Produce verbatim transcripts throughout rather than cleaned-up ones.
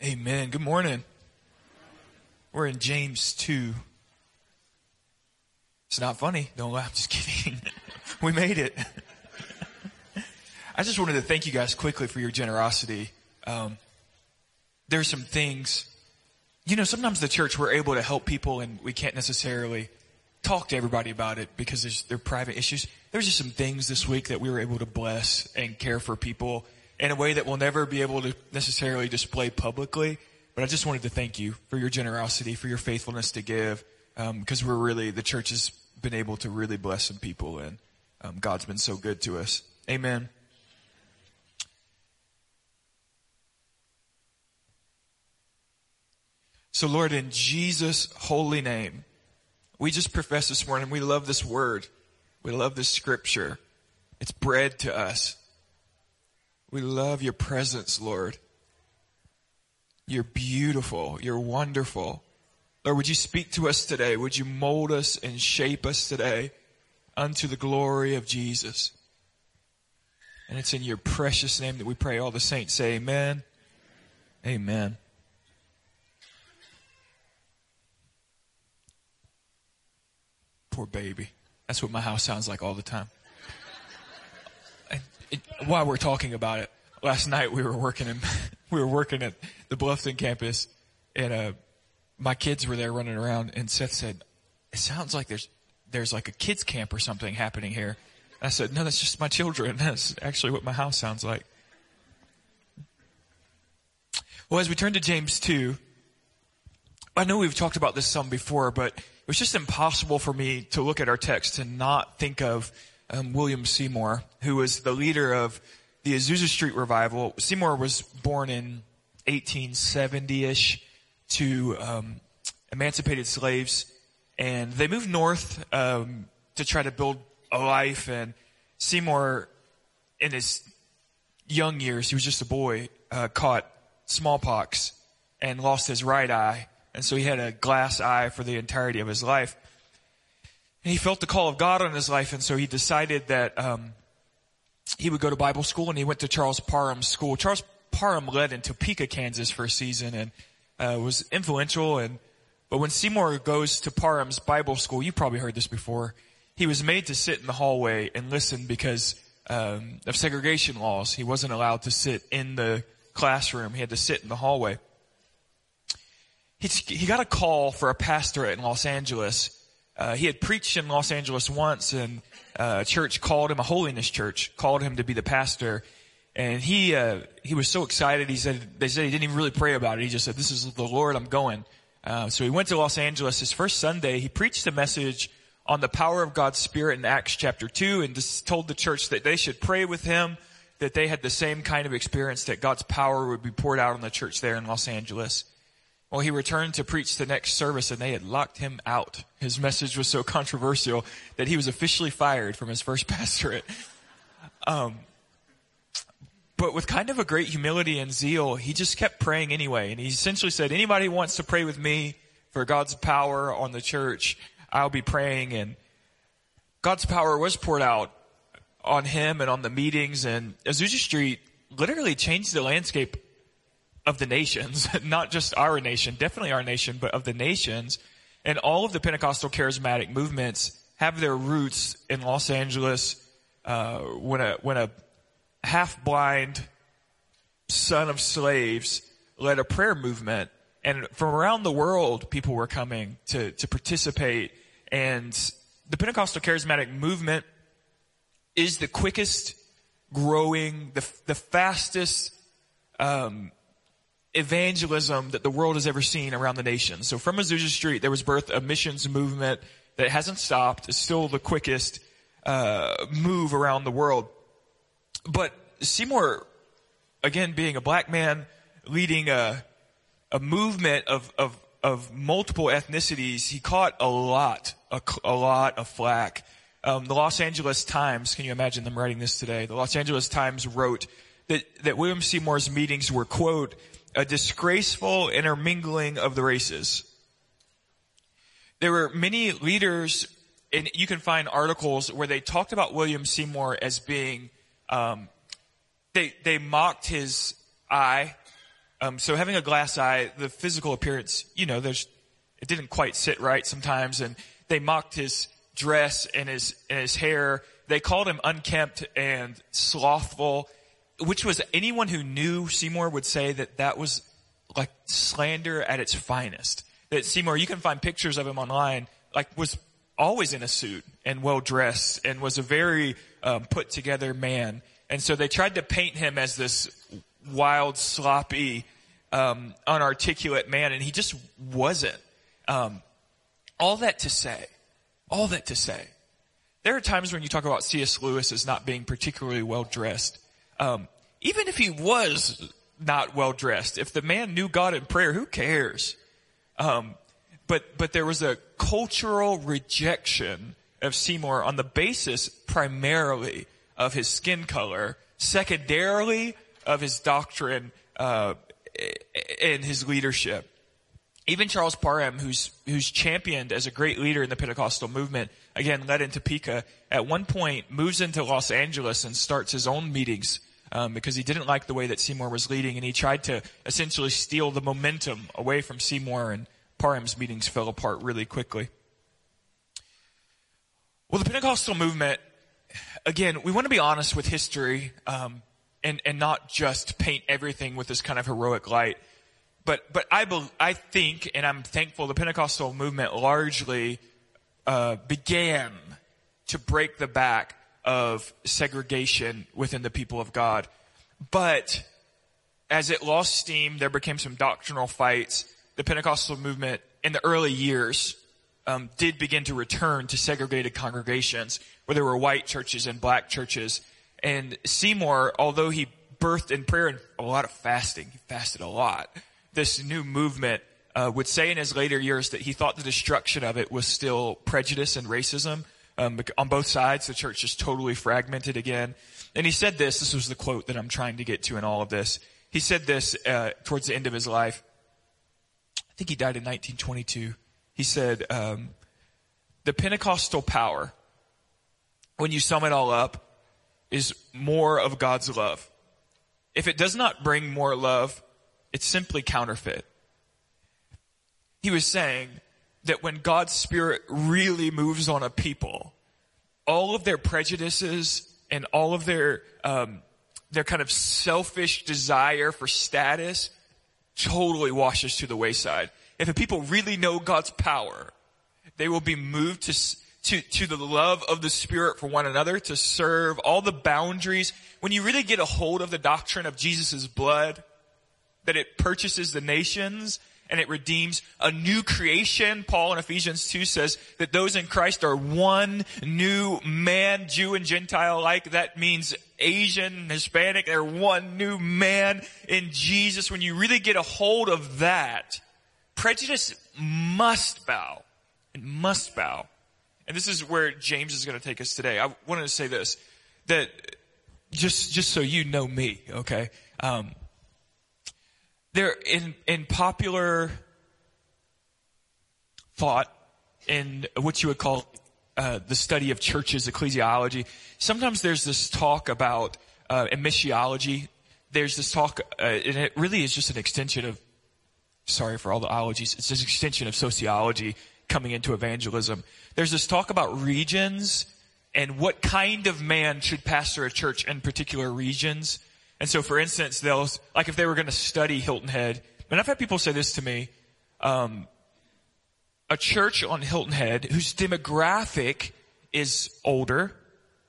Amen. Good morning. We're in James two. It's not funny. Don't laugh. I'm just kidding. We made it. I just wanted to thank you guys quickly for your generosity. Um, there's some things, you know, sometimes the church, we're able to help people and we can't necessarily talk to everybody about it because there's, they're private issues. There's just some things this week that we were able to bless and care for people in a way that we'll never be able to necessarily display publicly. But I just wanted to thank you for your generosity, for your faithfulness to give, um, because we're really, the church has been able to really bless some people, and um, God's been so good to us. Amen. So Lord, in Jesus' holy name, we just profess this morning, we love this word. We love this scripture. It's bread to us. We love your presence, Lord. You're beautiful. You're wonderful. Lord, would you speak to us today? Would you mold us and shape us today unto the glory of Jesus? And it's in your precious name that we pray. All the saints say amen. Amen. Poor baby. That's what my house sounds like all the time. It, it, while we're talking about it, last night we were working in, we were working at the Bluffton campus, and uh, my kids were there running around. And Seth said, "It sounds like there's there's like a kids camp or something happening here." And I said, "No, that's just my children. That's actually what my house sounds like." Well, as we turn to James two, I know we've talked about this some before, but it was just impossible for me to look at our text and not think of um, William Seymour, who was the leader of the Azusa Street Revival. Seymour was born in eighteen seventy-ish to um, emancipated slaves, and they moved north um, to try to build a life. And Seymour, in his young years, he was just a boy, uh, caught smallpox and lost his right eye. And so he had a glass eye for the entirety of his life. And he felt the call of God on his life. And so he decided that um, he would go to Bible school, and he went to Charles Parham's school. Charles Parham led in Topeka, Kansas for a season, and uh, was influential. And But when Seymour goes to Parham's Bible school, you probably heard this before, he was made to sit in the hallway and listen because um, of segregation laws. He wasn't allowed to sit in the classroom. He had to sit in the hallway. He, he got a call for a pastorate in Los Angeles. Uh, he had preached in Los Angeles once, and uh, a church called him, a holiness church, called him to be the pastor. And he uh, he was so excited. He said, they said he didn't even really pray about it. He just said, "This is the Lord, I'm going." Uh, so he went to Los Angeles. His first Sunday, he preached a message on the power of God's Spirit in Acts chapter two, and just told the church that they should pray with him, that they had the same kind of experience, that God's power would be poured out on the church there in Los Angeles. Well, he returned to preach the next service, and they had locked him out. His message was so controversial that he was officially fired from his first pastorate. Um, but with kind of a great humility and zeal, he just kept praying anyway. And he essentially said, anybody who wants to pray with me for God's power on the church, I'll be praying. And God's power was poured out on him and on the meetings. And Azusa Street literally changed the landscape of the nations, not just our nation, definitely our nation, but of the nations. And all of the Pentecostal charismatic movements have their roots in Los Angeles. Uh, when a, when a half blind son of slaves led a prayer movement, and from around the world, people were coming to, to participate. And the Pentecostal charismatic movement is the quickest growing, the, the fastest, um, evangelism that the world has ever seen around the nation. So from Azusa Street, there was birth a missions movement that hasn't stopped. It's still the quickest uh, move around the world. But Seymour, again, being a black man, leading a, a movement of, of, of multiple ethnicities, he caught a lot, a, a lot of flack. Um, the Los Angeles Times, can you imagine them writing this today? The Los Angeles Times wrote that, that William Seymour's meetings were, quote, a disgraceful intermingling of the races. There were many leaders, and you can find articles where they talked about William Seymour as being, um, they, they mocked his eye. Um, so having a glass eye, the physical appearance, you know, there's, it didn't quite sit right sometimes. And they mocked his dress and his, and his hair. They called him unkempt and slothful, which was, anyone who knew Seymour would say that that was like slander at its finest. That Seymour, you can find pictures of him online, like was always in a suit and well dressed and was a very um, put together man. And so they tried to paint him as this wild, sloppy, um, unarticulate man. And he just wasn't. Um, all that to say, all that to say, there are times when you talk about C S. Lewis as not being particularly well dressed. Um, even if he was not well dressed, if the man knew God in prayer, who cares? Um, but, but there was a cultural rejection of Seymour on the basis primarily of his skin color, secondarily of his doctrine, uh, and his leadership. Even Charles Parham, who's, who's championed as a great leader in the Pentecostal movement, again, led in Topeka, at one point moves into Los Angeles and starts his own meetings, um, because he didn't like the way that Seymour was leading, and he tried to essentially steal the momentum away from Seymour, and Parham's meetings fell apart really quickly. Well, the Pentecostal movement, again, we want to be honest with history, um, and, and not just paint everything with this kind of heroic light. But, but I, be, I think, and I'm thankful, the Pentecostal movement largely, uh, began to break the back of segregation within the people of God. But as it lost steam, there became some doctrinal fights. The Pentecostal movement in the early years, um, did begin to return to segregated congregations where there were white churches and black churches. And Seymour, although he birthed in prayer and a lot of fasting, he fasted a lot, this new movement, uh, would say in his later years that he thought the destruction of it was still prejudice and racism. Um, on both sides, the church is totally fragmented again. And he said this, this was the quote that I'm trying to get to in all of this. He said this, uh, towards the end of his life. I think he died in nineteen twenty-two. He said, um, the Pentecostal power, when you sum it all up, is more of God's love. If it does not bring more love, it's simply counterfeit. He was saying that when God's Spirit really moves on a people, all of their prejudices and all of their, um, their kind of selfish desire for status totally washes to the wayside. If a people really know God's power, they will be moved to, to, to the love of the Spirit for one another, to serve all the boundaries. When you really get a hold of the doctrine of Jesus' blood, that it purchases the nations and it redeems a new creation. Paul in Ephesians two says that those in Christ are one new man, Jew and Gentile alike. That means Asian, Hispanic, they're one new man in Jesus. When you really get a hold of that, prejudice must bow. It must bow. And this is where James is going to take us today. I wanted to say this, that just, just so you know me, okay? Um, There, in, in popular thought, in what you would call uh, the study of churches, ecclesiology, sometimes there's this talk about uh, missiology. There's this talk, uh, and it really is just an extension of, sorry for all the ologies, it's just an extension of sociology coming into evangelism. There's this talk about regions and what kind of man should pastor a church in particular regions. And so, for instance, they'll, like if they were going to study Hilton Head, and I've had people say this to me, um, a church on Hilton Head whose demographic is older,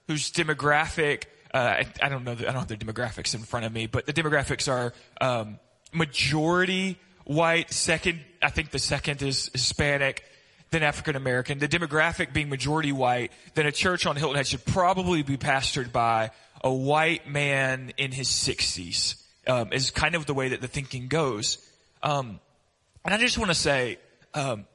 whose demographic, uh, I, I don't know, I don't have the demographics in front of me, but the demographics are, um, majority white, second, I think the second is Hispanic, then African American, the demographic being majority white, then a church on Hilton Head should probably be pastored by a white man in his sixties, um, is kind of the way that the thinking goes. Um, and I just want to say, um,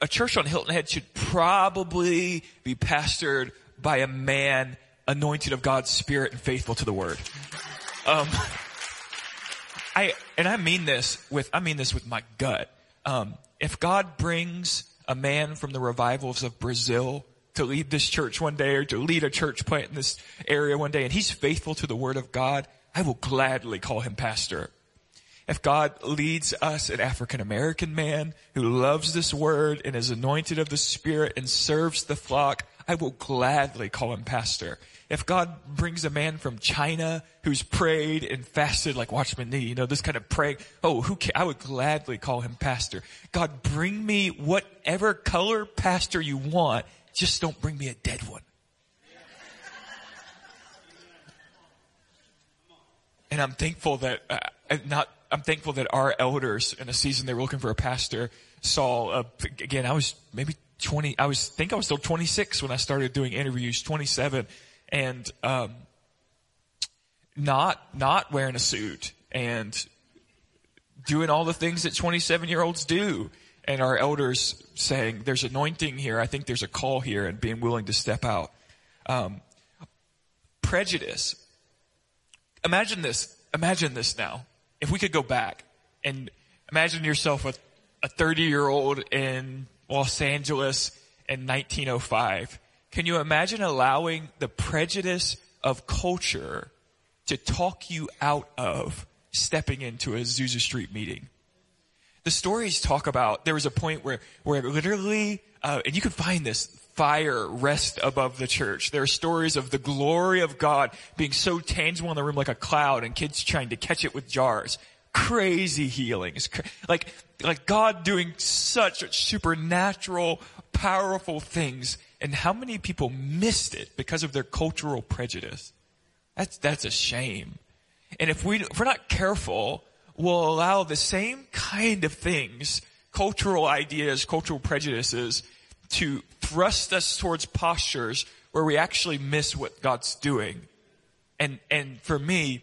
a church on Hilton Head should probably be pastored by a man anointed of God's Spirit and faithful to the word. Um, I, and I mean this with, I mean this with my gut. Um, if God brings a man from the revivals of Brazil to lead this church one day or to lead a church plant in this area one day, and he's faithful to the word of God, I will gladly call him pastor. If God leads us, an African-American man who loves this word and is anointed of the Spirit and serves the flock, I will gladly call him pastor. If God brings a man from China who's prayed and fasted like Watchman Nee, you know, this kind of praying, oh, who ca- I would gladly call him pastor. God, bring me whatever color pastor you want. Just don't bring me a dead one. And I'm thankful that uh, not. I'm thankful that our elders in a season they were looking for a pastor saw. Uh, again, I was maybe twenty. I was think I was still twenty-six when I started doing interviews. twenty-seven, and um, not not wearing a suit and doing all the things that twenty-seven-year-olds do. And our elders saying, "There's anointing here. I think there's a call here," and being willing to step out. Um, prejudice. Imagine this. Imagine this now. If we could go back and imagine yourself a, a thirty-year-old in Los Angeles in nineteen oh five. Can you imagine allowing the prejudice of culture to talk you out of stepping into a Azusa Street meeting? The stories talk about there was a point where where literally, uh, and you can find this, fire rest above the church. There are stories of the glory of God being so tangible in the room like a cloud and kids trying to catch it with jars. Crazy healings. Like, like God doing such supernatural, powerful things. And how many people missed it because of their cultural prejudice? That's, that's a shame. And if we, if we're not careful, we'll allow the same kind of things, cultural ideas, cultural prejudices, to thrust us towards postures where we actually miss what God's doing. And and for me,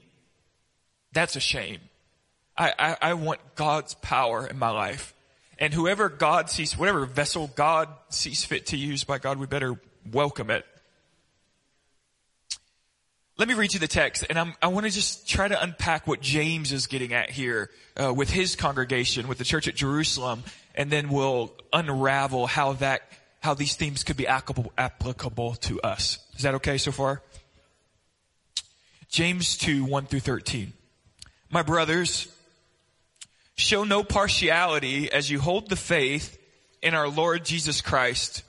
that's a shame. I, I, I want God's power in my life. And whoever God sees, whatever vessel God sees fit to use by God, we better welcome it. Let me read you the text, and I'm, I want to just try to unpack what James is getting at here uh, with his congregation, with the church at Jerusalem, and then we'll unravel how that how these themes could be applicable to us. Is that okay so far? James two, one through thirteen. My brothers, show no partiality as you hold the faith in our Lord Jesus Christ,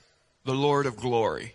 the Lord of glory.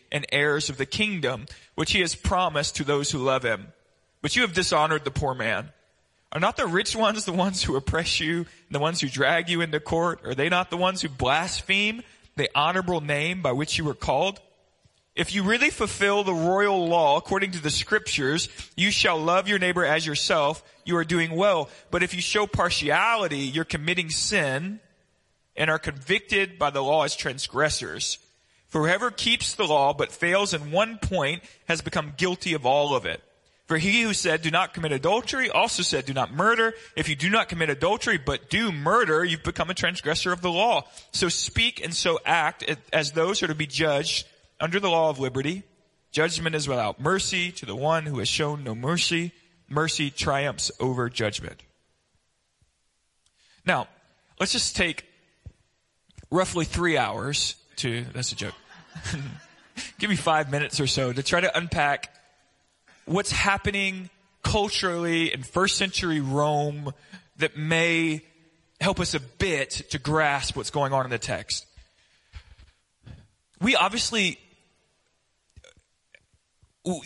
and heirs of the kingdom, which he has promised to those who love him? But you have dishonored the poor man. Are not the rich ones the ones who oppress you, and the ones who drag you into court? Are they not the ones who blaspheme the honorable name by which you were called? If you really fulfill the royal law according to the scriptures, you shall love your neighbor as yourself, you are doing well. But if you show partiality, you're committing sin and are convicted by the law as transgressors. For whoever keeps the law but fails in one point has become guilty of all of it. For he who said, do not commit adultery, also said, do not murder. If you do not commit adultery, but do murder, you've become a transgressor of the law. So speak and so act as those who are to be judged under the law of liberty. Judgment is without mercy to the one who has shown no mercy. Mercy triumphs over judgment. Now, let's just take roughly three hours to, that's a joke. Give me five minutes or so to try to unpack what's happening culturally in first century Rome that may help us a bit to grasp what's going on in the text. We obviously,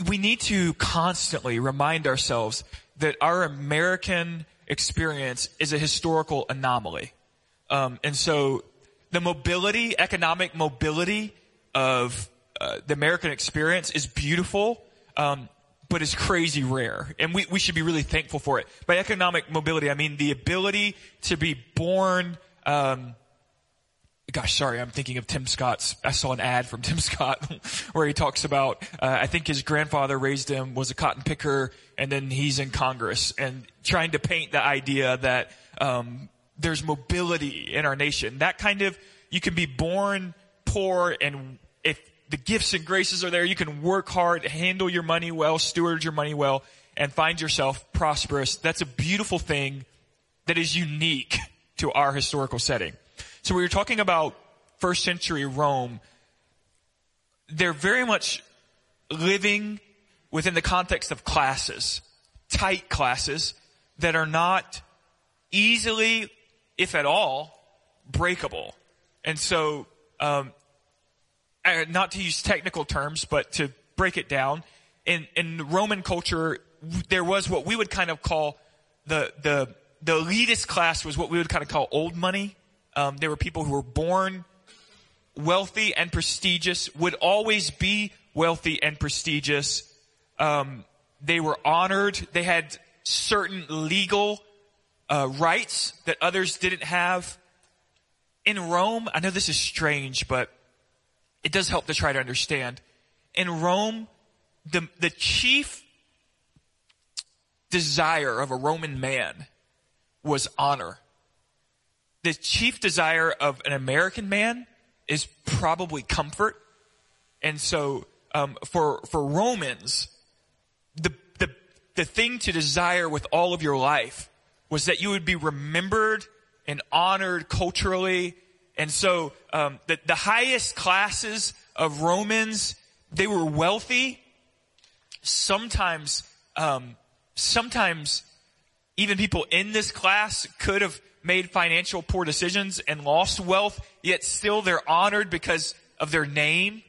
we need to constantly remind ourselves that our American experience is a historical anomaly. Um, and so the mobility, economic mobility of uh, the American experience is beautiful. Um, But it's crazy rare, and we, we should be really thankful for it. By economic mobility, I mean the ability to be born. Um, gosh, sorry, I'm thinking of Tim Scott's. I saw an ad from Tim Scott where he talks about. Uh, I think his grandfather raised him, was a cotton picker, and then he's in Congress, and trying to paint the idea that um, there's mobility in our nation. That kind of, you can be born poor, and if the gifts and graces are there, you can work hard, handle your money well, steward your money well, and find yourself prosperous. That's a beautiful thing that is unique to our historical setting. So we were talking about first century Rome. They're very much living within the context of classes, tight classes that are not easily, if at all, breakable. And so, um, not to use technical terms, but to break it down, in, in Roman culture, there was what we would kind of call the, the, the elitist class was what we would kind of call old money. Um, there were people who were born wealthy and prestigious, would always be wealthy and prestigious. Um, they were honored. They had certain legal uh, rights that others didn't have. In Rome, I know this is strange, but it does help to try to understand. In Rome, the the chief desire of a Roman man was honor. The chief desire of an American man is probably comfort. And so, um, for, for Romans, the, the, the thing to desire with all of your life was that you would be remembered and honored culturally. And so, um, the, the highest classes of Romans, they were wealthy. Sometimes, um, sometimes even people in this class could have made financial poor decisions and lost wealth, yet still they're honored because of their name.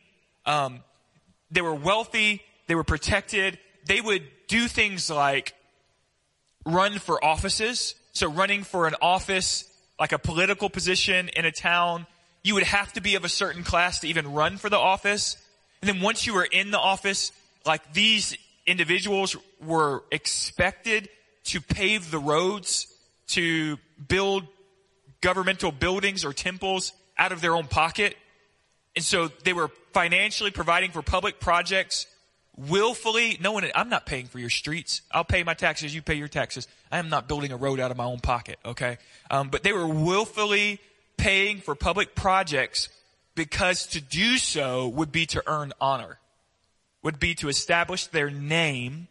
Um, they were wealthy. They were protected. They would do things like run for offices. So running for an office, like a political position in a town, you would have to be of a certain class to even run for the office. And then once you were in the office, like these individuals were expected to pave the roads, to build governmental buildings or temples out of their own pocket. And so they were financially providing for public projects willfully. No one, I'm not paying for your streets. I'll pay my taxes. You pay your taxes. I am not building a road out of my own pocket. Okay. Um, but they were willfully paying for public projects because to do so would be to earn honor, would be to establish their name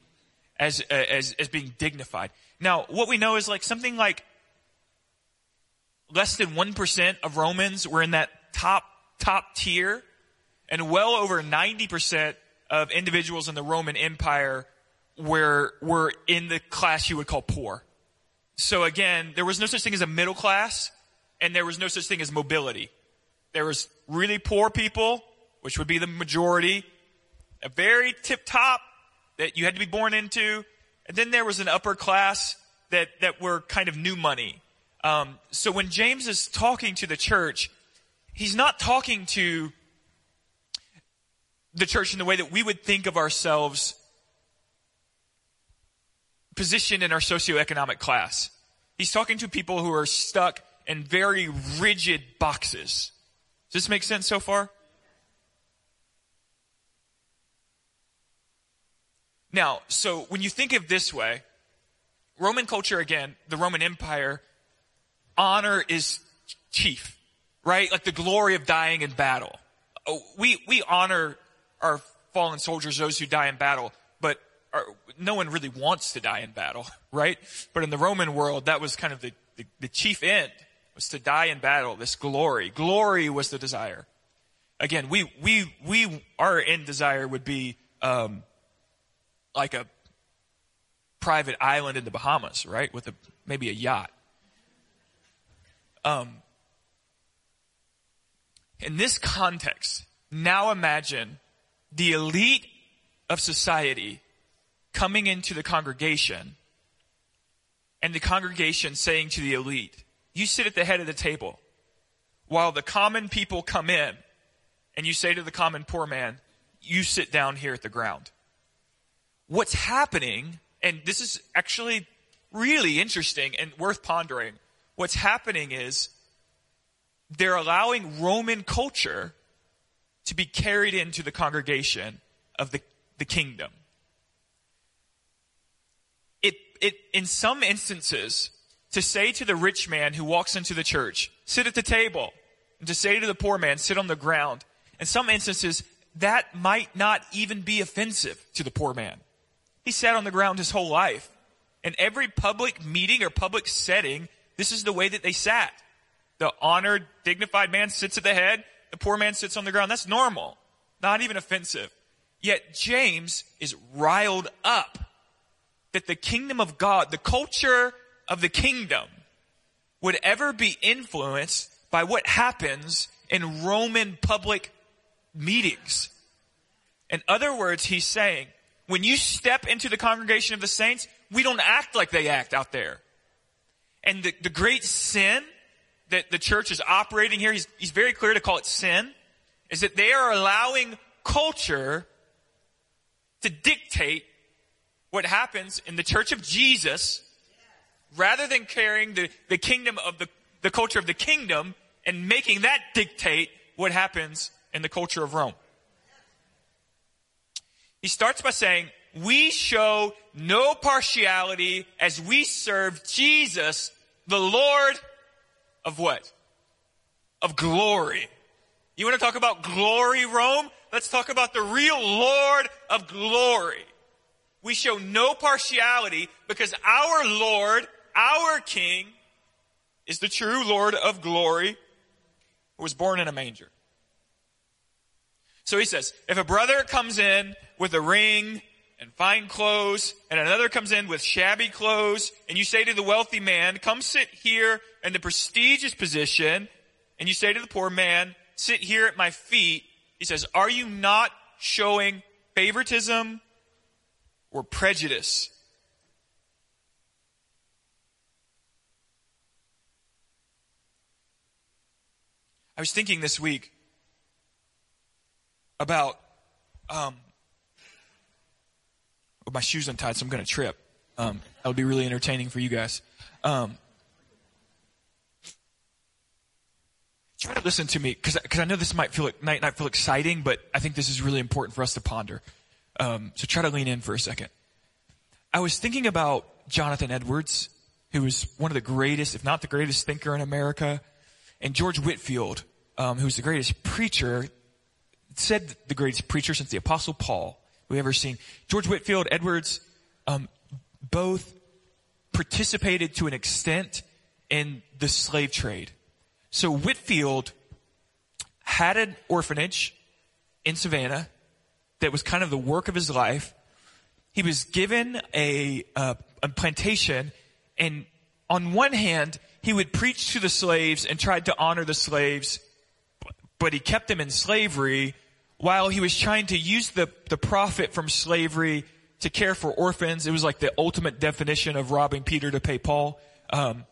as, as, as being dignified. Now, what we know is like something like less than one percent of Romans were in that top, top tier, and well over ninety percent of individuals in the Roman Empire were, were in the class you would call poor. So again, there was no such thing as a middle class, and there was no such thing as mobility. There was really poor people, which would be the majority, a very tip top that you had to be born into. And then there was an upper class that, that were kind of new money. Um, so when James is talking to the church, he's not talking to the church in the way that we would think of ourselves positioned in our socioeconomic class. He's talking to people who are stuck in very rigid boxes. Does this make sense so far? Now, so when you think of this way, Roman culture, again, the Roman Empire, honor is chief, right? Like the glory of dying in battle. We, we honor our fallen soldiers, those who die in battle, but our, no one really wants to die in battle, right? But in the Roman world, that was kind of the, the, the chief end, was to die in battle, this glory. Glory was the desire. Again, we, we, we, our end desire would be, um, like a private island in the Bahamas, right? With a, maybe a yacht. Um, in this context, now imagine the elite of society coming into the congregation and the congregation saying to the elite, you sit at the head of the table while the common people come in, and you say to the common poor man, you sit down here at the ground. What's happening, and this is actually really interesting and worth pondering, what's happening is they're allowing Roman culture to be carried into the congregation of the, the kingdom. It, it, in some instances, to say to the rich man who walks into the church, sit at the table, and to say to the poor man, sit on the ground. In some instances, that might not even be offensive to the poor man. He sat on the ground his whole life. In every public meeting or public setting, this is the way that they sat. The honored, dignified man sits at the head. The poor man sits on the ground. That's normal, not even offensive. Yet James is riled up that the kingdom of God, the culture of the kingdom, would ever be influenced by what happens in Roman public meetings. In other words, he's saying, when you step into the congregation of the saints, we don't act like they act out there. And the, the great sin that the church is operating here, he's, he's very clear to call it sin, is that they are allowing culture to dictate what happens in the church of Jesus rather than carrying the, the kingdom of the, the culture of the kingdom and making that dictate what happens in the culture of Rome. He starts by saying, we show no partiality as we serve Jesus, the Lord of what? Of glory. You want to talk about glory, Rome? Let's talk about the real Lord of glory. We show no partiality because our Lord, our King, is the true Lord of glory who was born in a manger. So he says, if a brother comes in with a ring and fine clothes, and another comes in with shabby clothes, and you say to the wealthy man, come sit here in the prestigious position, and you say to the poor man, sit here at my feet, he says, are you not showing favoritism or prejudice? I was thinking this week about, um, well, my shoe's untied, so I'm going to trip. Um, that'll be really entertaining for you guys. Um, try to listen to me, because because I know this might feel might not feel exciting, but I think this is really important for us to ponder. Um, so try to lean in for a second. I was thinking about Jonathan Edwards, who was one of the greatest, if not the greatest, thinker in America, and George Whitefield, um, who's the greatest preacher. Said the greatest preacher since the Apostle Paul we've ever seen. George Whitefield, Edwards, um, both participated to an extent in the slave trade. So Whitefield had an orphanage in Savannah that was kind of the work of his life. He was given a, uh, a plantation, and on one hand, he would preach to the slaves and tried to honor the slaves, but he kept them in slavery while he was trying to use the, the profit from slavery to care for orphans. It was like the ultimate definition of robbing Peter to pay Paul. Um,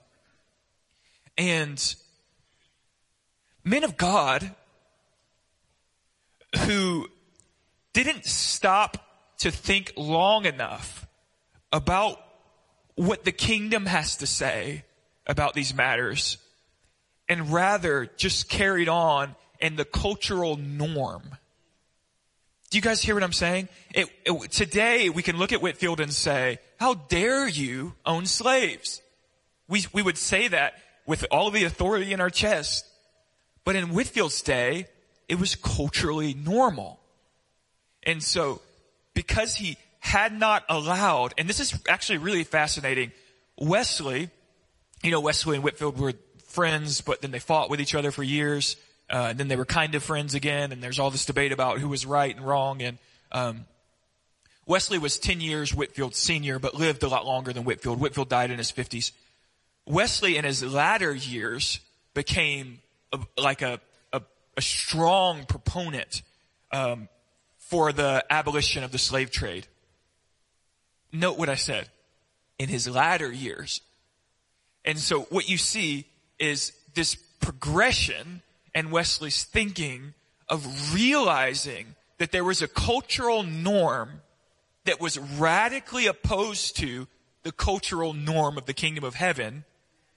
and men of God who didn't stop to think long enough about what the kingdom has to say about these matters, and rather just carried on in the cultural norm. Do you guys hear what I'm saying? It, it, today, we can look at Whitefield and say, how dare you own slaves? We, we would say that with all the authority in our chest. But in Whitefield's day, it was culturally normal. And so, because he had not allowed, and this is actually really fascinating, Wesley, you know, Wesley and Whitefield were friends, but then they fought with each other for years. Uh, and then they were kind of friends again, and there's all this debate about who was right and wrong. And um, Wesley was ten years Whitefield senior, but lived a lot longer than Whitefield. Whitefield died in his fifties. Wesley, in his latter years, became a, like a, a, a strong proponent um, for the abolition of the slave trade. Note what I said. In his latter years. And so what you see is this progression and Wesley's thinking of realizing that there was a cultural norm that was radically opposed to the cultural norm of the kingdom of heaven,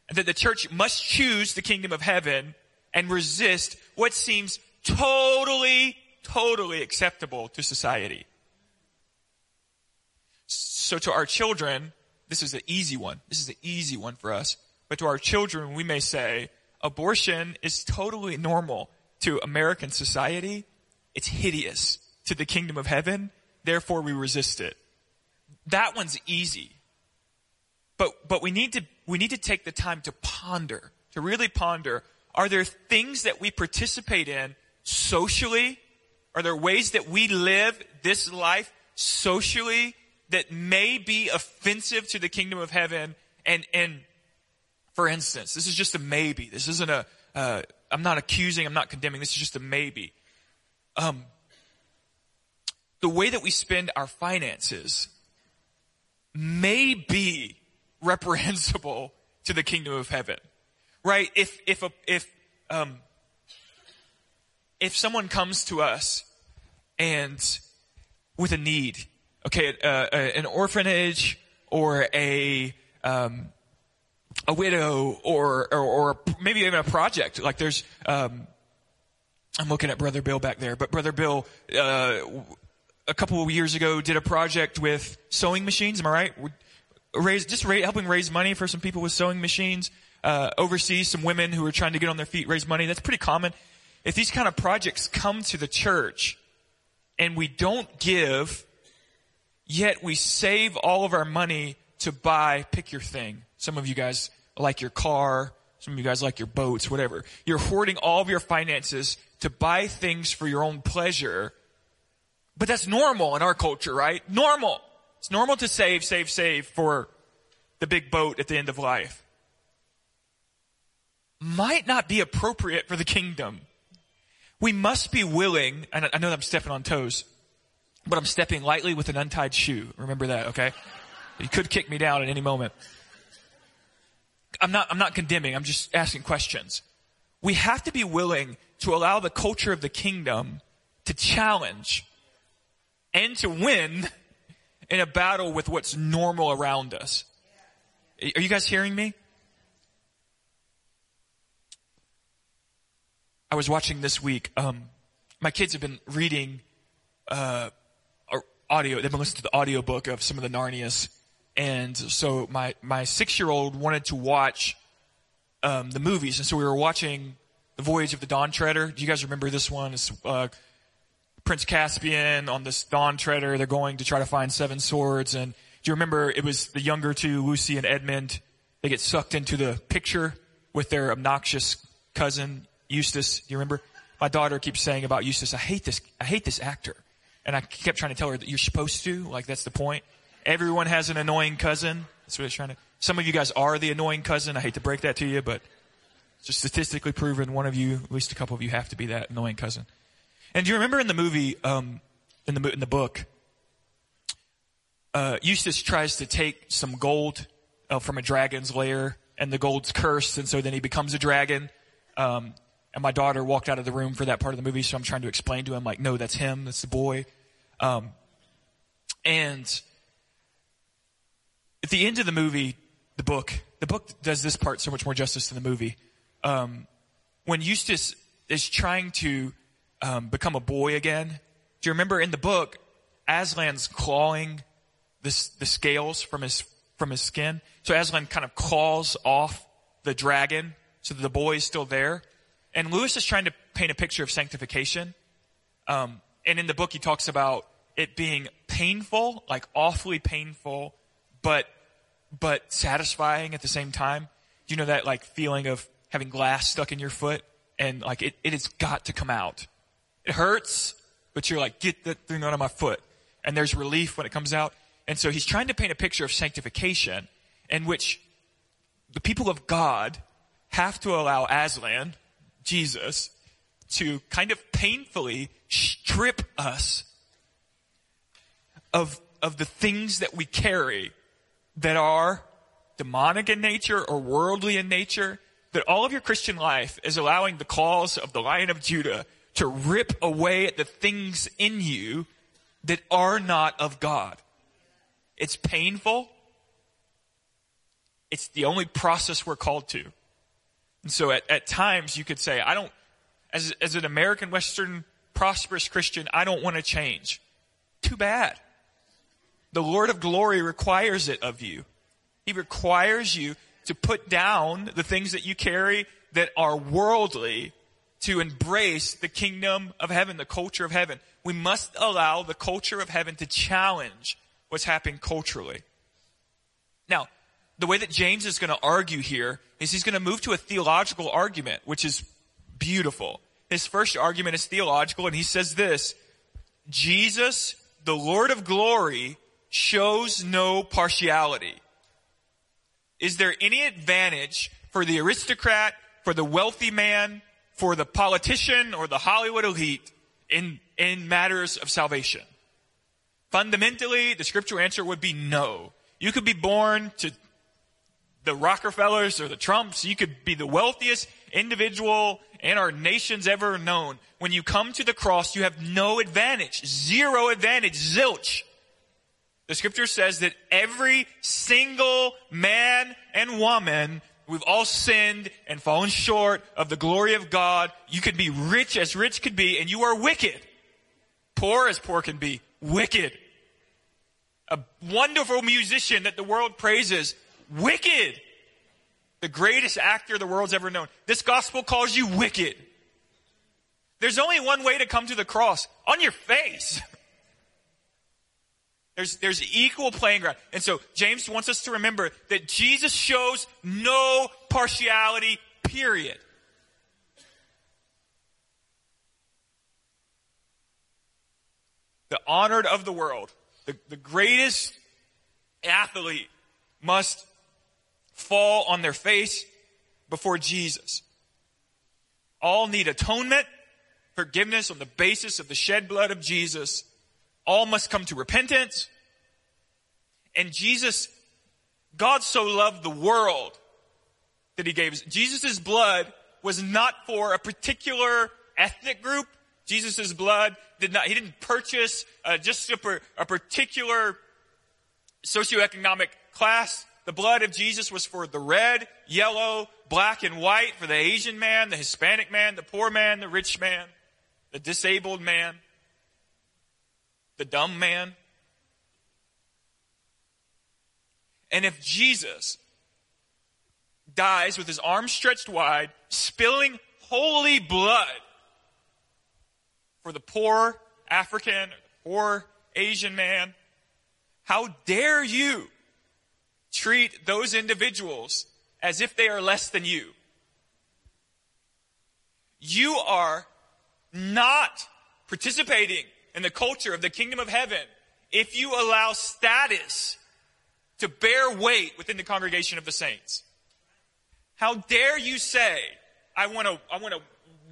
and that the church must choose the kingdom of heaven and resist what seems totally, totally acceptable to society. So to our children, this is an easy one. This is an easy one for us. But to our children, we may say, abortion is totally normal to American society. It's hideous to the kingdom of heaven. Therefore, we resist it. That one's easy. But, but we need to, we need to take the time to ponder, to really ponder, are there things that we participate in socially? Are there ways that we live this life socially that may be offensive to the kingdom of heaven? And, and for instance, this is just a maybe. This isn't a, uh, I'm not accusing, I'm not condemning. This is just a maybe. Um, the way that we spend our finances may be reprehensible to the kingdom of heaven, right? If, if, a, if, um, if someone comes to us and with a need, okay, uh, an orphanage or a, um, a widow or, or, or maybe even a project, like there's, um, I'm looking at Brother Bill back there, but Brother Bill, uh, a couple of years ago did a project with sewing machines. Am I right? Raise, just ra- helping raise money for some people with sewing machines, uh, overseas, some women who are trying to get on their feet, raise money. That's pretty common. If these kind of projects come to the church and we don't give, yet we save all of our money to buy, pick your thing. Some of you guys like your car. Some of you guys like your boats, whatever. You're hoarding all of your finances to buy things for your own pleasure. But that's normal in our culture, right? Normal. It's normal to save, save, save for the big boat at the end of life. Might not be appropriate for the kingdom. We must be willing, and I know that I'm stepping on toes, but I'm stepping lightly with an untied shoe. Remember that, okay? You could kick me down at any moment. I'm not, I'm not condemning. I'm just asking questions. We have to be willing to allow the culture of the kingdom to challenge and to win in a battle with what's normal around us. Are you guys hearing me? I was watching this week. Um, my kids have been reading uh, audio. They've been listening to the audiobook of some of the Narnias. And so my, my six-year-old wanted to watch um, the movies. And so we were watching The Voyage of the Dawn Treader. Do you guys remember this one? It's uh, Prince Caspian on this Dawn Treader. They're going to try to find seven swords. And do you remember it was the younger two, Lucy and Edmund? They get sucked into the picture with their obnoxious cousin, Eustace. Do you remember? My daughter keeps saying about Eustace, I hate this, I hate this actor. And I kept trying to tell her that you're supposed to. Like, that's the point. Everyone has an annoying cousin. That's what it's trying to. Some of you guys are the annoying cousin. I hate to break that to you, but it's just statistically proven. One of you, at least a couple of you, have to be that annoying cousin. And do you remember in the movie, um, in the in the book, uh, Eustace tries to take some gold uh, from a dragon's lair, and the gold's cursed, and so then he becomes a dragon. Um, and my daughter walked out of the room for that part of the movie, so I'm trying to explain to him, like, no, that's him, that's the boy, um, and. At the end of the movie, the book, the book does this part so much more justice than the movie. Um, when Eustace is trying to um, become a boy again, do you remember in the book, Aslan's clawing the, the scales from his from his skin? So Aslan kind of claws off the dragon so that the boy is still there. And Lewis is trying to paint a picture of sanctification. Um, and in the book, he talks about it being painful, like awfully painful, but but satisfying at the same time. Do you know that like feeling of having glass stuck in your foot and like it, it has got to come out? It hurts, but you're like, get that thing out of my foot. And there's relief when it comes out. And so he's trying to paint a picture of sanctification in which the people of God have to allow Aslan, Jesus, to kind of painfully strip us of, of the things that we carry that are demonic in nature or worldly in nature, that all of your Christian life is allowing the claws of the Lion of Judah to rip away at the things in you that are not of God. It's painful. It's the only process we're called to. And so at, at times you could say, I don't, as, as an American Western prosperous Christian, I don't want to change. Too bad. The Lord of glory requires it of you. He requires you to put down the things that you carry that are worldly, to embrace the kingdom of heaven, the culture of heaven. We must allow the culture of heaven to challenge what's happening culturally. Now, the way that James is going to argue here is he's going to move to a theological argument, which is beautiful. His first argument is theological, and he says this: Jesus, the Lord of glory, shows no partiality. Is there any advantage for the aristocrat, for the wealthy man, for the politician or the Hollywood elite in, in matters of salvation? Fundamentally, the scriptural answer would be no. You could be born to the Rockefellers or the Trumps. You could be the wealthiest individual in our nation's ever known. When you come to the cross, you have no advantage, zero advantage, zilch. The scripture says that every single man and woman, we've all sinned and fallen short of the glory of God. You could be rich as rich could be, and you are wicked. Poor as poor can be, wicked. A wonderful musician that the world praises, wicked. The greatest actor the world's ever known. This gospel calls you wicked. There's only one way to come to the cross: on your face. There's, there's equal playing ground. And so James wants us to remember that Jesus shows no partiality, period. The honored of the world, the, the greatest athlete, must fall on their face before Jesus. All need atonement, forgiveness on the basis of the shed blood of Jesus. All must come to repentance. And Jesus, God so loved the world that he gave us. Jesus' blood was not for a particular ethnic group. Jesus' blood did not, he didn't purchase uh, just a, a particular socioeconomic class. The blood of Jesus was for the red, yellow, black, and white, for the Asian man, the Hispanic man, the poor man, the rich man, the disabled man, the dumb man. And if Jesus dies with his arms stretched wide, spilling holy blood for the poor African, poor Asian man, how dare you treat those individuals as if they are less than you? You are not participating in the culture of the kingdom of heaven if you allow status to bear weight within the congregation of the saints. How dare you say, I want a, I want a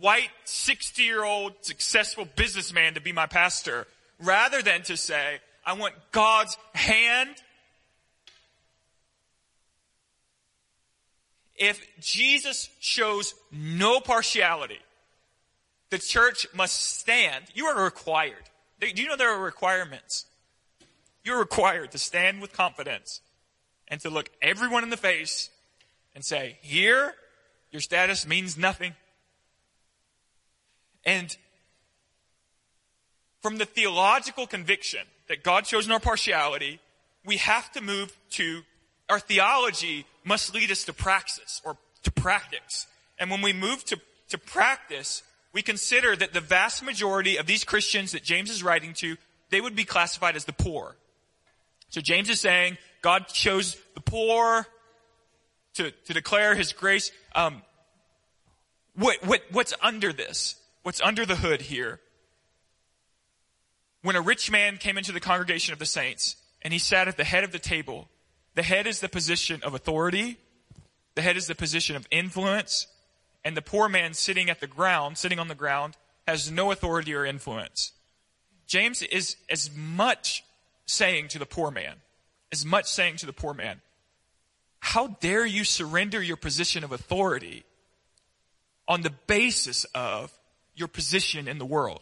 white sixty-year-old successful businessman to be my pastor, rather than to say, I want God's hand. If Jesus shows no partiality, the church must stand. You are required. Do you know there are requirements? You're required to stand with confidence and to look everyone in the face and say, here, your status means nothing. And from the theological conviction that God shows no partiality, we have to move to, our theology must lead us to praxis, or to practice. And when we move to, to practice, we consider that the vast majority of these Christians that James is writing to, they would be classified as the poor. So James is saying God chose the poor to, to declare his grace. Um, what, what, what's under this? What's under the hood here? When a rich man came into the congregation of the saints and he sat at the head of the table, the head is the position of authority. The head is the position of influence. And the poor man sitting at the ground, sitting on the ground, has no authority or influence. James is as much saying to the poor man, as much saying to the poor man, how dare you surrender your position of authority on the basis of your position in the world?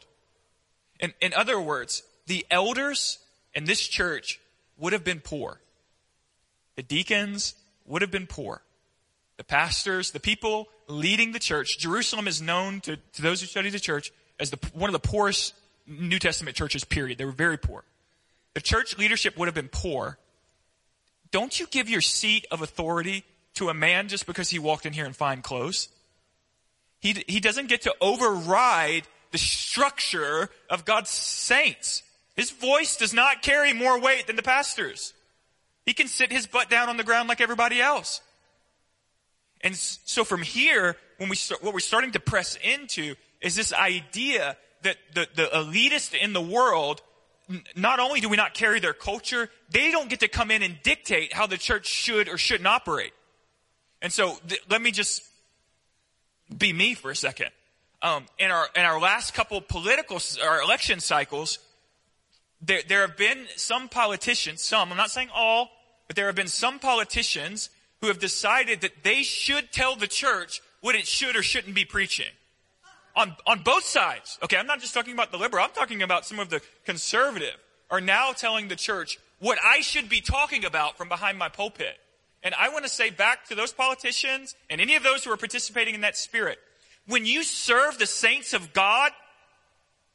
And in other words, the elders in this church would have been poor. The deacons would have been poor. The pastors, the people leading the church. Jerusalem is known to, to those who study the church as the, one of the poorest New Testament churches, period. They were very poor. The church leadership would have been poor. Don't you give your seat of authority to a man just because he walked in here in fine clothes. He, he doesn't get to override the structure of God's saints. His voice does not carry more weight than the pastor's. He can sit his butt down on the ground like everybody else. And so from here, when we start, what we're starting to press into is this idea that the, the elitist in the world, not only do we not carry their culture, they don't get to come in and dictate how the church should or shouldn't operate. And so th- let me just be me for a second. Um, in our in our last couple political, our election cycles, there there have been some politicians, some, I'm not saying all, but there have been some politicians who have decided that they should tell the church what it should or shouldn't be preaching. On on both sides, okay, I'm not just talking about the liberal, I'm talking about some of the conservative are now telling the church what I should be talking about from behind my pulpit. And I want to say back to those politicians and any of those who are participating in that spirit, when you serve the saints of God,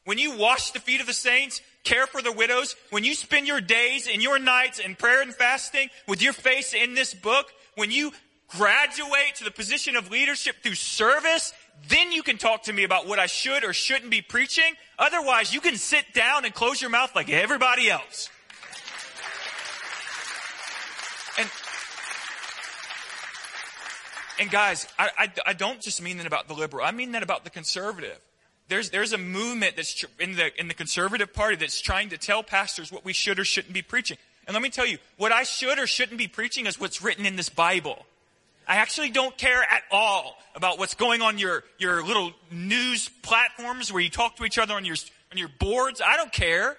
when you wash the feet of the saints, care for the widows, when you spend your days and your nights in prayer and fasting with your face in this book, when you graduate to the position of leadership through service, then you can talk to me about what I should or shouldn't be preaching. Otherwise, you can sit down and close your mouth like everybody else. And, and guys, I, I, I don't just mean that about the liberal. I mean that about the conservative. There's, there's a movement that's tr- in the, in the conservative party that's trying to tell pastors what we should or shouldn't be preaching. And let me tell you, what I should or shouldn't be preaching is what's written in this Bible. I actually don't care at all about what's going on your, your little news platforms where you talk to each other on your, on your boards. I don't care.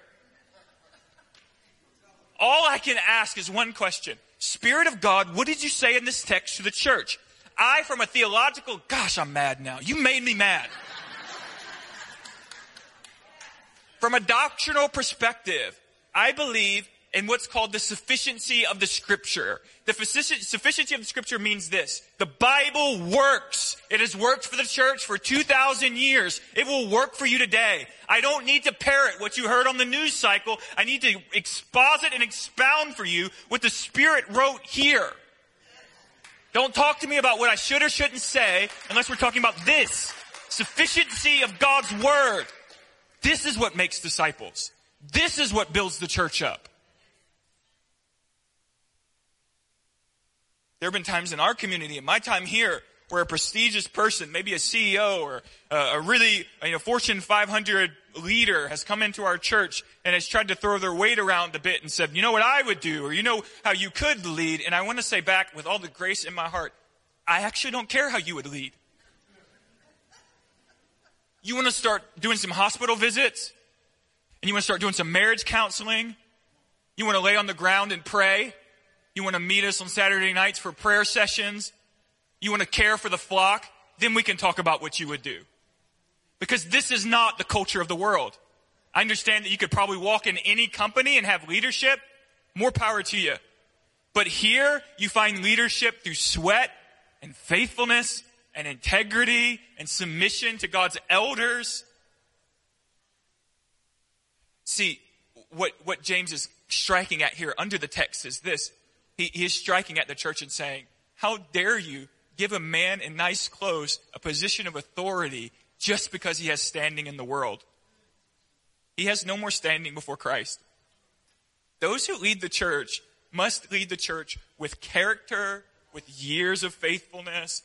All I can ask is one question. Spirit of God, what did you say in this text to the church? I, from a theological, gosh, I'm mad now. You made me mad. From a doctrinal perspective, I believe in what's called the sufficiency of the scripture. The sufficiency of the scripture means this. The Bible works. It has worked for the church for two thousand years. It will work for you today. I don't need to parrot what you heard on the news cycle. I need to exposit and expound for you what the Spirit wrote here. Don't talk to me about what I should or shouldn't say unless we're talking about this. Sufficiency of God's word. This is what makes disciples. This is what builds the church up. There have been times in our community, in my time here, where a prestigious person, maybe a C E O or a really, you know, Fortune five hundred leader has come into our church and has tried to throw their weight around a bit and said, you know what I would do, or you know how you could lead. And I want to say back with all the grace in my heart, I actually don't care how you would lead. You want to start doing some hospital visits and you want to start doing some marriage counseling. You want to lay on the ground and pray. You want to meet us on Saturday nights for prayer sessions. You want to care for the flock. Then we can talk about what you would do. Because this is not the culture of the world. I understand that you could probably walk in any company and have leadership. More power to you. But here you find leadership through sweat and faithfulness and integrity and submission to God's elders. See, what, what James is striking at here under the text is this. He is striking at the church and saying, how dare you give a man in nice clothes a position of authority just because he has standing in the world? He has no more standing before Christ. Those who lead the church must lead the church with character, with years of faithfulness,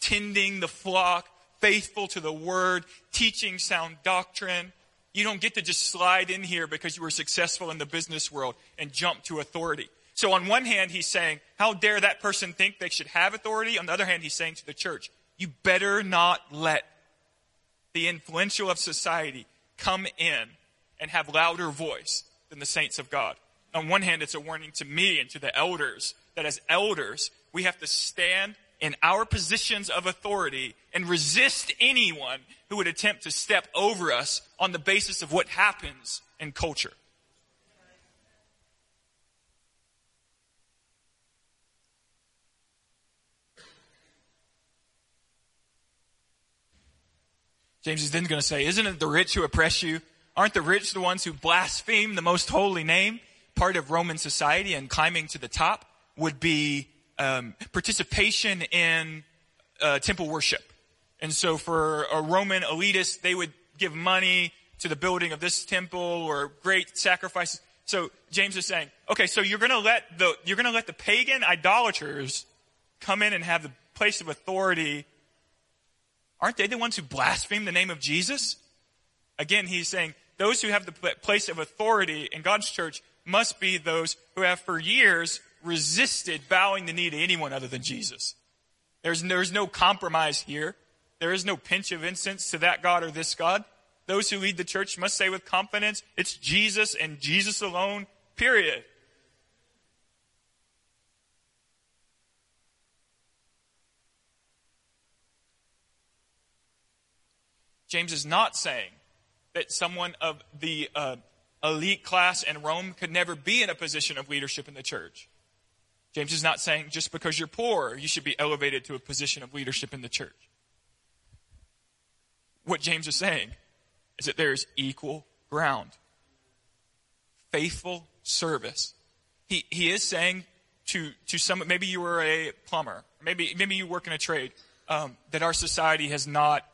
tending the flock, faithful to the word, teaching sound doctrine. You don't get to just slide in here because you were successful in the business world and jump to authority. So on one hand, he's saying, how dare that person think they should have authority? On the other hand, he's saying to the church, you better not let the influential of society come in and have louder voice than the saints of God. On one hand, it's a warning to me and to the elders that as elders, we have to stand in our positions of authority and resist anyone who would attempt to step over us on the basis of what happens in culture. James is then going to say, isn't it the rich who oppress you? Aren't the rich the ones who blaspheme the most holy name? Part of Roman society and climbing to the top would be um, participation in uh, temple worship. And so for a Roman elitist, they would give money to the building of this temple or great sacrifices. So James is saying, okay, so you're going to let the you're going to let the pagan idolaters come in and have the place of authority. Aren't they the ones who blaspheme the name of Jesus? Again, he's saying those who have the place of authority in God's church must be those who have for years resisted bowing the knee to anyone other than Jesus. There's no, there's no compromise here. There is no pinch of incense to that God or this God. Those who lead the church must say with confidence, it's Jesus and Jesus alone, period. James is not saying that someone of the uh, elite class in Rome could never be in a position of leadership in the church. James is not saying just because you're poor, you should be elevated to a position of leadership in the church. What James is saying is that there is equal ground. Faithful service. He he is saying to to some, maybe you were a plumber, maybe maybe you work in a trade um, that our society has not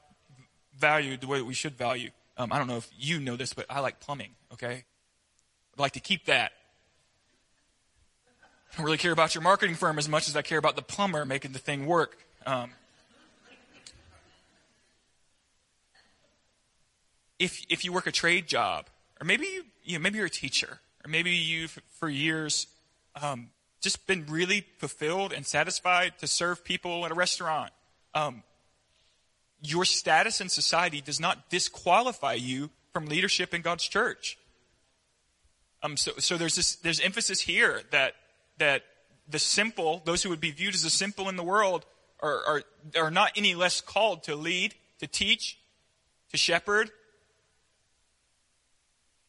valued the way that we should value. Um, I don't know if you know this, but I like plumbing, okay? I'd like to keep that. I don't really care about your marketing firm as much as I care about the plumber making the thing work. Um, if if you work a trade job, or maybe you, you know, maybe you're a teacher, or maybe you've for years um, just been really fulfilled and satisfied to serve people at a restaurant. Um, your status in society does not disqualify you from leadership in God's church. Um, so, so there's this, there's emphasis here that, that the simple, those who would be viewed as the simple in the world are, are, are not any less called to lead, to teach, to shepherd.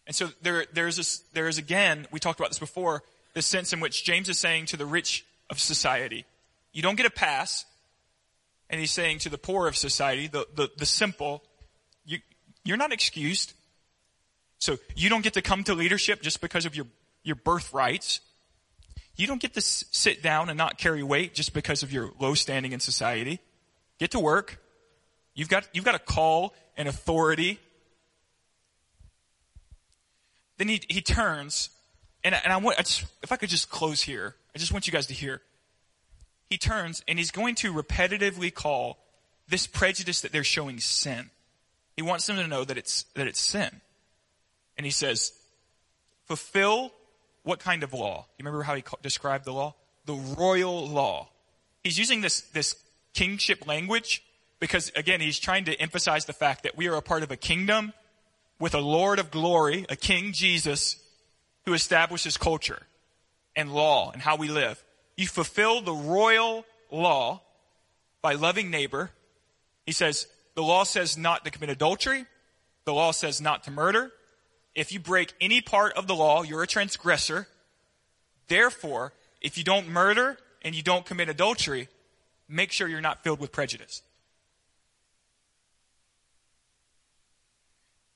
And so there, there's this, there is again, we talked about this before, the sense in which James is saying to the rich of society, you don't get a pass. And he's saying to the poor of society, the, the, the simple, you, you're not excused. So you don't get to come to leadership just because of your, your birthrights. You don't get to s- sit down and not carry weight just because of your low standing in society. Get to work. You've got, you've got a call and authority. Then he, he turns and, and I want, I just, if I could just close here, I just want you guys to hear. He turns and he's going to repetitively call this prejudice that they're showing sin. He wants them to know that it's that it's sin. And he says, fulfill what kind of law? You remember how he described the law? The royal law. He's using this, this kingship language because, again, he's trying to emphasize the fact that we are a part of a kingdom with a Lord of glory, a King Jesus, who establishes culture and law and how we live. You fulfill the royal law by loving neighbor. He says, the law says not to commit adultery. The law says not to murder. If you break any part of the law, you're a transgressor. Therefore, if you don't murder and you don't commit adultery, make sure you're not filled with prejudice.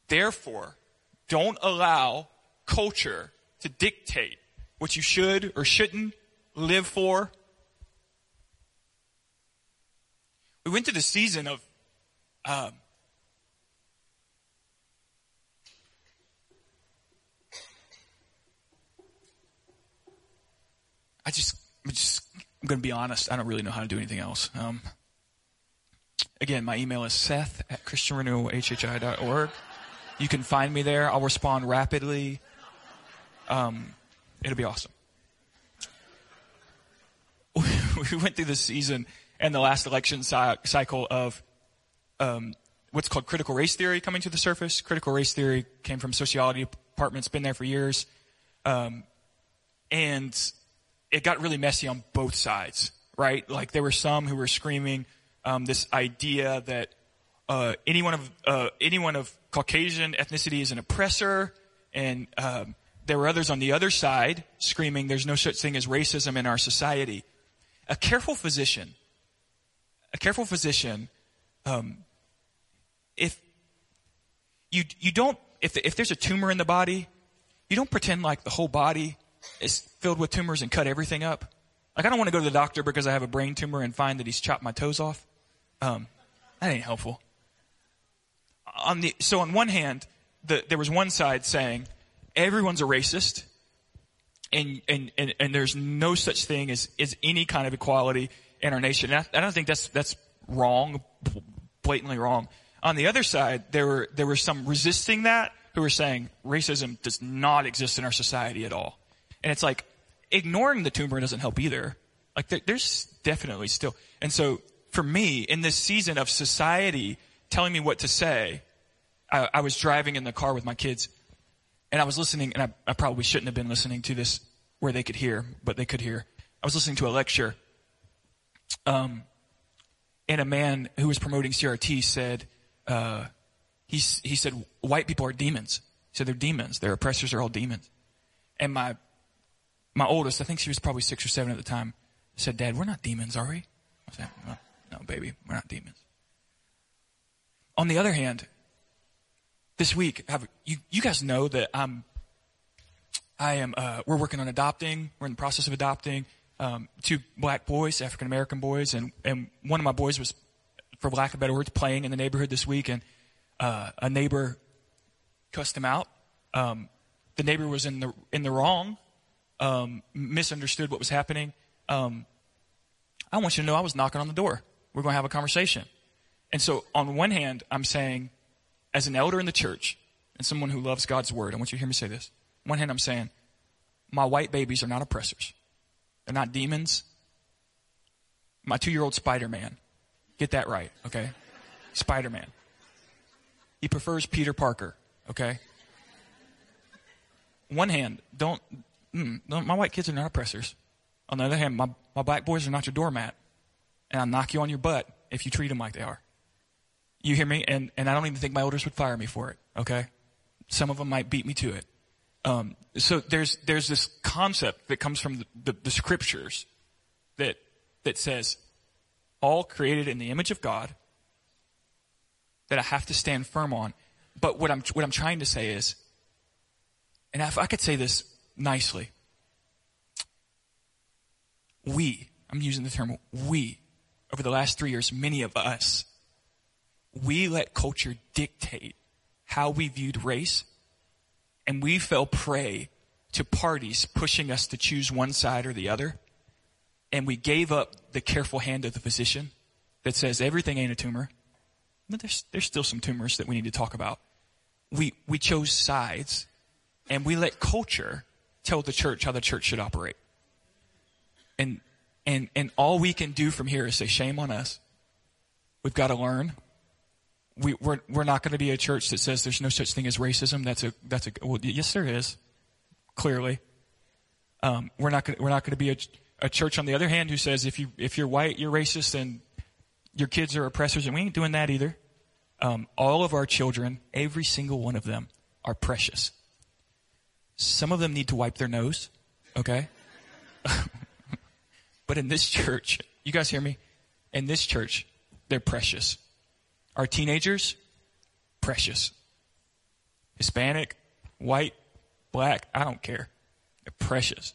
Therefore, don't allow culture to dictate what you should or shouldn't live for. We went through the season of um, I just I'm just I'm gonna be honest, I don't really know how to do anything else. Um, again, my email is Seth at Christian Renew H H I dot org. You can find me there. I'll respond rapidly. Um, it'll be awesome. We went through this season and the last election cycle of um, what's called critical race theory coming to the surface. Critical race theory came from sociology departments, been there for years. Um, and it got really messy on both sides, right? Like there were some who were screaming um, this idea that uh, anyone of uh, anyone of Caucasian ethnicity is an oppressor. And um, there were others on the other side screaming there's no such thing as racism in our society. A careful physician, a careful physician, um, if you you don't, if if there's a tumor in the body, you don't pretend like the whole body is filled with tumors and cut everything up. Like, I don't want to go to the doctor because I have a brain tumor and find that he's chopped my toes off. Um, that ain't helpful. On the, so on one hand, the, there was one side saying, everyone's a racist, and, and, and, and there's no such thing as, as any kind of equality in our nation. And I, I don't think that's, that's wrong, blatantly wrong. On the other side, there were, there were some resisting that who were saying racism does not exist in our society at all. And it's like, ignoring the tumor doesn't help either. Like there, there's definitely still. And so for me, in this season of society telling me what to say, I, I was driving in the car with my kids and I was listening, and I, I probably shouldn't have been listening to this where they could hear, but they could hear. I was listening to a lecture, um, and a man who was promoting C R T said, uh, he, he said, white people are demons. He said, they're demons. Their oppressors are all demons. And my, My oldest, I think she was probably six or seven at the time, said, Dad, we're not demons, are we? I said, no, no, baby, we're not demons. On the other hand, this week, have, you, you guys know that I'm, I am, uh, we're working on adopting. We're in the process of adopting, um, two black boys, African-American boys. And, and one of my boys was, for lack of better words, playing in the neighborhood this week. And, uh, a neighbor cussed him out. Um, the neighbor was in the, in the wrong. Um, misunderstood what was happening. Um, I want you to know I was knocking on the door. We're going to have a conversation. And so on one hand, I'm saying, as an elder in the church and someone who loves God's word, I want you to hear me say this. On one hand, I'm saying, my white babies are not oppressors. They're not demons. My two-year-old Spider-Man. Get that right, okay? Spider-Man. He prefers Peter Parker, okay? One hand, don't... Mm, my white kids are not oppressors. On the other hand, my, my black boys are not your doormat. And I'll knock you on your butt if you treat them like they are. You hear me? And and I don't even think my elders would fire me for it, okay? Some of them might beat me to it. Um, so there's there's this concept that comes from the, the, the scriptures that that says, all created in the image of God, that I have to stand firm on. But what I'm what I'm trying to say is, and if I could say this nicely, we, I'm using the term we, over the last three years, many of us, we let culture dictate how we viewed race, and we fell prey to parties pushing us to choose one side or the other, and we gave up the careful hand of the physician that says everything ain't a tumor, but there's, there's still some tumors that we need to talk about. We, we chose sides, and we let culture tell the church how the church should operate. And, and, and all we can do from here is say, shame on us. We've got to learn. We, we're, we're not going to be a church that says there's no such thing as racism. That's a, that's a, well, yes, there is. Clearly. Um, we're not going to, we're not going to be a, a church on the other hand who says, if you, if you're white, you're racist and your kids are oppressors, and we ain't doing that either. Um, all of our children, every single one of them, are precious. Some of them need to wipe their nose, okay? But in this church, you guys hear me? In this church, they're precious. Our teenagers, precious. Hispanic, white, black, I don't care. They're precious.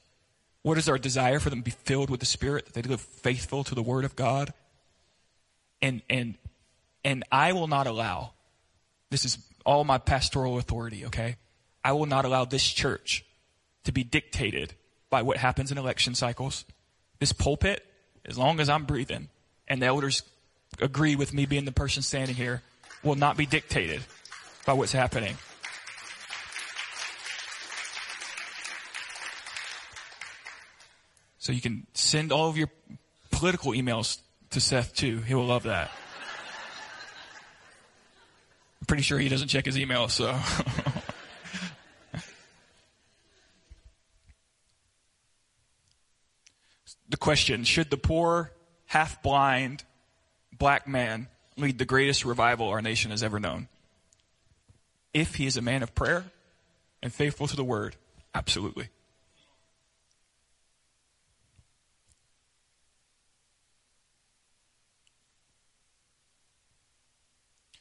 What is our desire for them to be filled with the Spirit, that they live faithful to the Word of God? And, and, and I will not allow, this is all my pastoral authority, okay? I will not allow this church to be dictated by what happens in election cycles. This pulpit, as long as I'm breathing and the elders agree with me being the person standing here, will not be dictated by what's happening. So you can send all of your political emails to Seth too. He will love that. I'm pretty sure he doesn't check his email, so... The question, should the poor, half-blind black man lead the greatest revival our nation has ever known? If he is a man of prayer and faithful to the word, absolutely.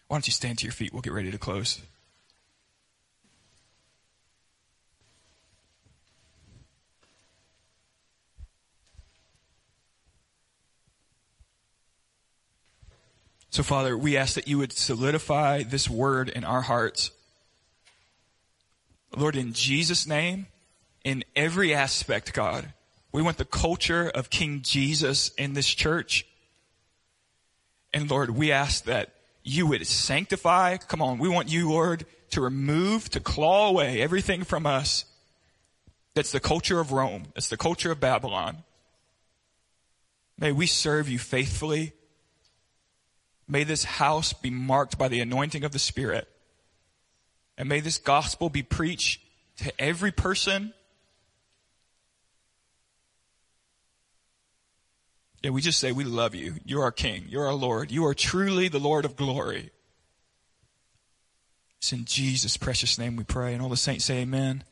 Why don't you stand to your feet? We'll get ready to close. So, Father, we ask that you would solidify this word in our hearts. Lord, in Jesus' name, in every aspect, God, we want the culture of King Jesus in this church. And, Lord, we ask that you would sanctify. Come on, we want you, Lord, to remove, to claw away everything from us that's the culture of Rome, that's the culture of Babylon. May we serve you faithfully. May this house be marked by the anointing of the Spirit. And may this gospel be preached to every person. Yeah, we just say we love you. You're our King. You're our Lord. You are truly the Lord of glory. It's in Jesus' precious name we pray. And all the saints say amen.